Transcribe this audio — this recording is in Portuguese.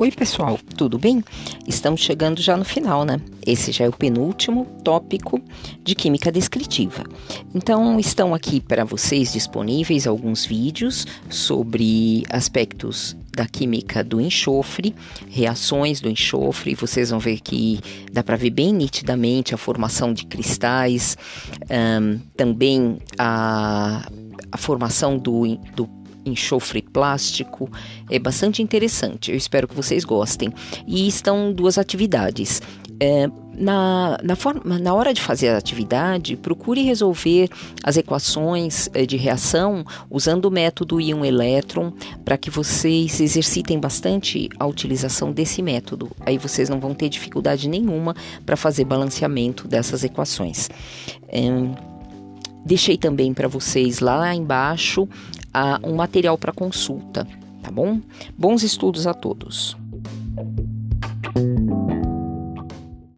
Oi pessoal, tudo bem? Estamos chegando já no final, né? Esse já é o penúltimo tópico de química descritiva. Então, estão aqui para vocês disponíveis alguns vídeos sobre aspectos da química do enxofre, reações do enxofre. Vocês vão ver que dá para ver bem nitidamente a formação de cristais, também a formação do enxofre plástico. É bastante interessante, eu espero que vocês gostem. E estão duas atividades. Na hora de fazer a atividade, procure resolver as equações de reação usando o método íon-elétron, para que vocês exercitem bastante a utilização desse método. Aí vocês não vão ter dificuldade nenhuma para fazer balanceamento dessas equações. Deixei também para vocês lá embaixo um material para consulta, tá bom? Bons estudos a todos!